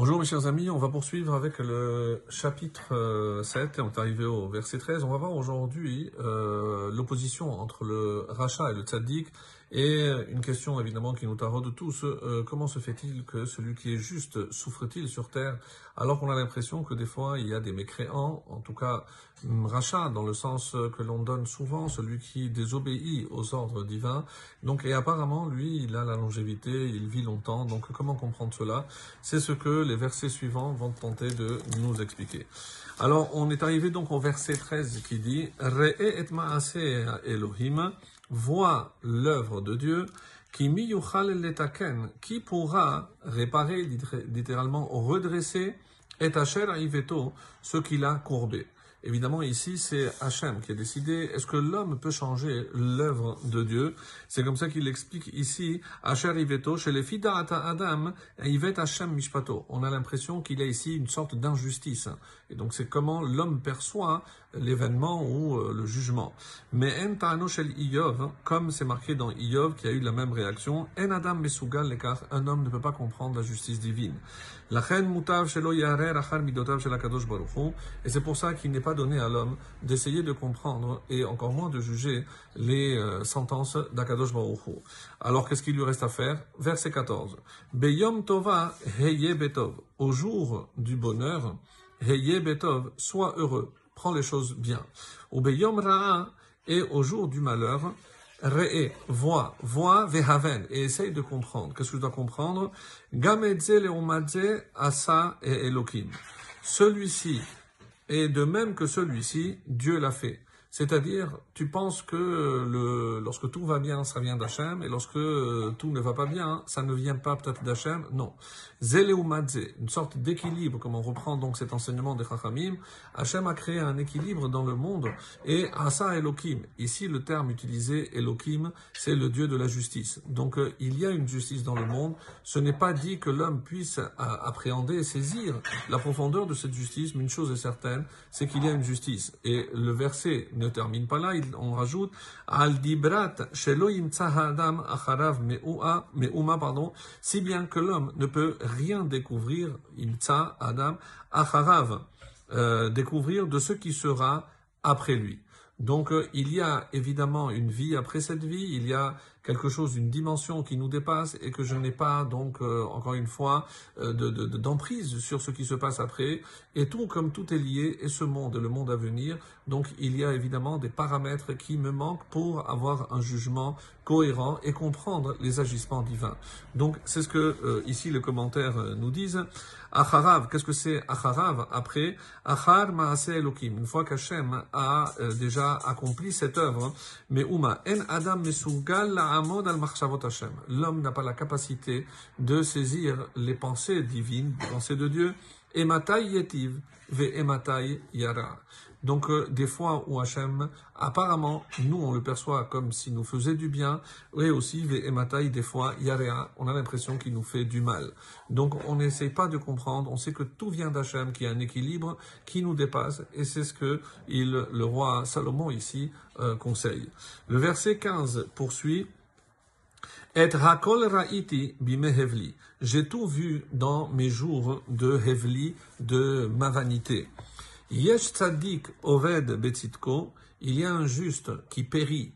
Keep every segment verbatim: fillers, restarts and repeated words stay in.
Bonjour mes chers amis, on va poursuivre avec le chapitre sept et on est arrivé au verset treize. On va voir aujourd'hui euh, l'opposition entre le rachat et le tzaddik et une question évidemment qui nous taraude tous. Euh, comment se fait-il que celui qui est juste souffre-t-il sur terre alors qu'on a l'impression que des fois il y a des mécréants, en tout cas rachat dans le sens que l'on donne souvent, celui qui désobéit aux ordres divins. Donc, et apparemment lui il a la longévité, il vit longtemps, donc comment comprendre cela? C'est ce que les versets suivants vont tenter de nous expliquer. Alors, on est arrivé donc au verset treize qui dit « Re'e et ma'aseh Elohim » voit l'œuvre de Dieu « Ki mi yuchal letaken » qui pourra réparer, littéralement redresser « et asher iveto » ce qu'il a courbé. Évidemment, ici, c'est Hachem qui a décidé, est-ce que l'homme peut changer l'œuvre de Dieu? C'est comme ça qu'il explique ici, Asher Iveto, chez les Fidata Adam, Ivet Hachem Mishpato. On a l'impression qu'il y a ici une sorte d'injustice. Et donc, c'est comment l'homme perçoit l'événement ou euh, le jugement. Mais En Ta'ano Shel Iyov, comme c'est marqué dans Iyov, qui a eu la même réaction, En Adam Mesugal Lekach, un homme ne peut pas comprendre la justice divine. Lachen Mutav Shelo Yarer Achar Midotav Shel Akadosh Baruch Hu. Et c'est pour ça qu'il n'est pas donné à l'homme d'essayer de comprendre et encore moins de juger les euh, sentences d'Akadosh Baruch Hu. Alors qu'est-ce qu'il lui reste à faire? Verset quatorze. Beyom Tova Heye Betov. Au jour du bonheur, Heye Betov, sois heureux, prends les choses bien. Ou Beyom Ra'a, et au jour du malheur, Re'e, vois, vois Vehaven, et essaye de comprendre. Qu'est-ce que je dois comprendre? Gamedze Leomadze Asa et Elokim. Celui-ci, et de même que celui-ci, Dieu l'a fait. C'est-à-dire, tu penses que le, lorsque tout va bien, ça vient d'Hachem, et lorsque tout ne va pas bien, ça ne vient pas peut-être d'Hachem, non. Zele ou Madze, une sorte d'équilibre, comme on reprend donc cet enseignement des Chachamim, Hachem a créé un équilibre dans le monde, et Asa Elohim, ici le terme utilisé, Elohim, c'est le Dieu de la justice. Donc il y a une justice dans le monde, ce n'est pas dit que l'homme puisse appréhender, saisir la profondeur de cette justice, mais une chose est certaine, c'est qu'il y a une justice. Et le verset ne termine pas là, on rajoute Al dibrat shelo imtsa adam acharav me'uma me'uma pardon, si bien que l'homme ne peut rien découvrir imtsa adam acharav euh, découvrir de ce qui sera après lui. Donc euh, il y a évidemment une vie après cette vie, il y a quelque chose, une dimension qui nous dépasse et que je n'ai pas donc euh, encore une fois euh, de, de, d'emprise sur ce qui se passe après. Et tout comme tout est lié, et ce monde, le monde à venir, donc il y a évidemment des paramètres qui me manquent pour avoir un jugement cohérent et comprendre les agissements divins. Donc c'est ce que euh, ici les commentaires euh, nous disent. Acharav, qu'est-ce que c'est Acharav? Après, Achar Maaseh Elohim, une fois qu'Hachem a euh, déjà accompli cette œuvre, mais Uma en Adam Mesugal Amod al Machshavot Hashem. L'homme n'a pas la capacité de saisir les pensées divines, les pensées de Dieu. Ematai Yetiv ve Ematai Yara. Donc euh, des fois où Hachem, apparemment, nous on le perçoit comme s'il nous faisait du bien, et aussi ve Ematai des fois Yara, on a l'impression qu'il nous fait du mal. Donc on n'essaye pas de comprendre, on sait que tout vient d'Hachem, qui a un équilibre qui nous dépasse, et c'est ce que il, le roi Salomon ici euh, conseille. Le verset quinze poursuit. Et hakol ra'iti bimehevli. J'ai tout vu dans mes jours de hevli, de ma vanité. Yesh tzaddik oved betzitko. Il y a un juste qui périt,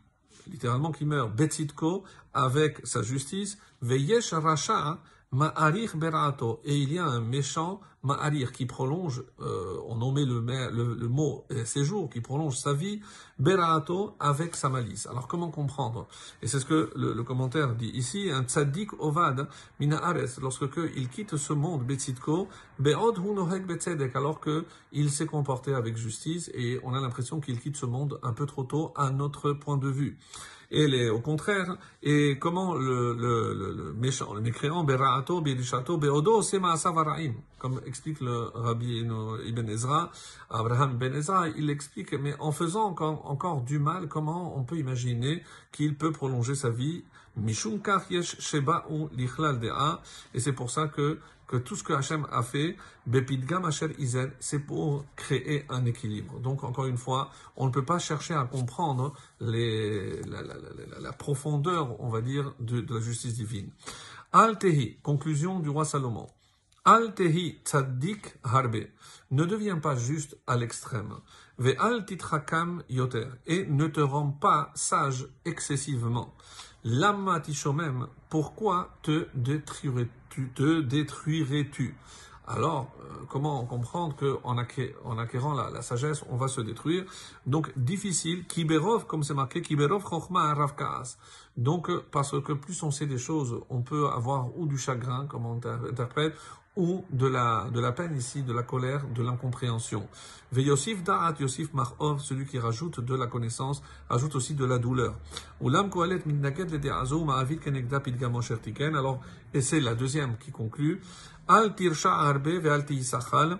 littéralement qui meurt, betzitko, avec sa justice. Ve yesh racha ma'arich berato. Et il y a un méchant, ma'arir, qui prolonge, euh, on nommait le, le, le mot séjour, qui prolonge sa vie, beraato, avec sa malice. Alors comment comprendre? Et c'est ce que le, le commentaire dit ici, un tzaddik ovad mina ares, lorsque que il quitte ce monde, betzitko, beod hu nohek betzedek, alors que il s'est comporté avec justice, et on a l'impression qu'il quitte ce monde un peu trop tôt, à notre point de vue. Et les, au contraire, et comment le, le, le, le méchant, le mécréant, beraato, berishato, beodo, sema savaraim, comme explique le Rabbi Ibn Ezra, Abraham Ibn Ezra, il explique, mais en faisant encore, encore du mal, comment on peut imaginer qu'il peut prolonger sa vie? Mishum kach yesh sheba ou l'ichlal dea, et c'est pour ça que que tout ce que Hachem a fait, Bepidgam Asher Izen, c'est pour créer un équilibre. Donc, encore une fois, on ne peut pas chercher à comprendre les, la, la, la, la profondeur, on va dire, de, de la justice divine. Al-Tehi, conclusion du roi Salomon. Al-tehi tzaddik harbe. Ne deviens pas juste à l'extrême. Ve al-titracham yoter. Et ne te rends pas sage excessivement. Lama tishomem. Pourquoi te détruirais-tu, te détruirais-tu? Alors, euh, comment comprendre qu'en acqué, en acquérant la, la sagesse, on va se détruire? Donc, difficile. Kiberov, comme c'est marqué, Kiberov chokhma ravkaas. Donc, parce que plus on sait des choses, on peut avoir ou du chagrin, comme on interprète, ou de la, de la peine ici, de la colère, de l'incompréhension. Ve Yosif da'at, Yosif mar'ov, celui qui rajoute de la connaissance, ajoute aussi de la douleur. Ulam koalet midnaket lede'azo ma'avid kenegda pidgamo shertiken. Alors, et c'est la deuxième qui conclut. Al tirsha harbe ve al tisachal.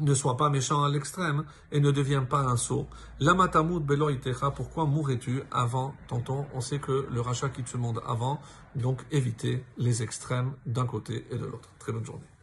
Ne sois pas méchant à l'extrême et ne deviens pas un sot. Lamatamud belo itecha, pourquoi mourrais-tu avant ton temps? On sait que le rachat quitte ce monde avant, donc évitez les extrêmes d'un côté et de l'autre. Très bonne journée.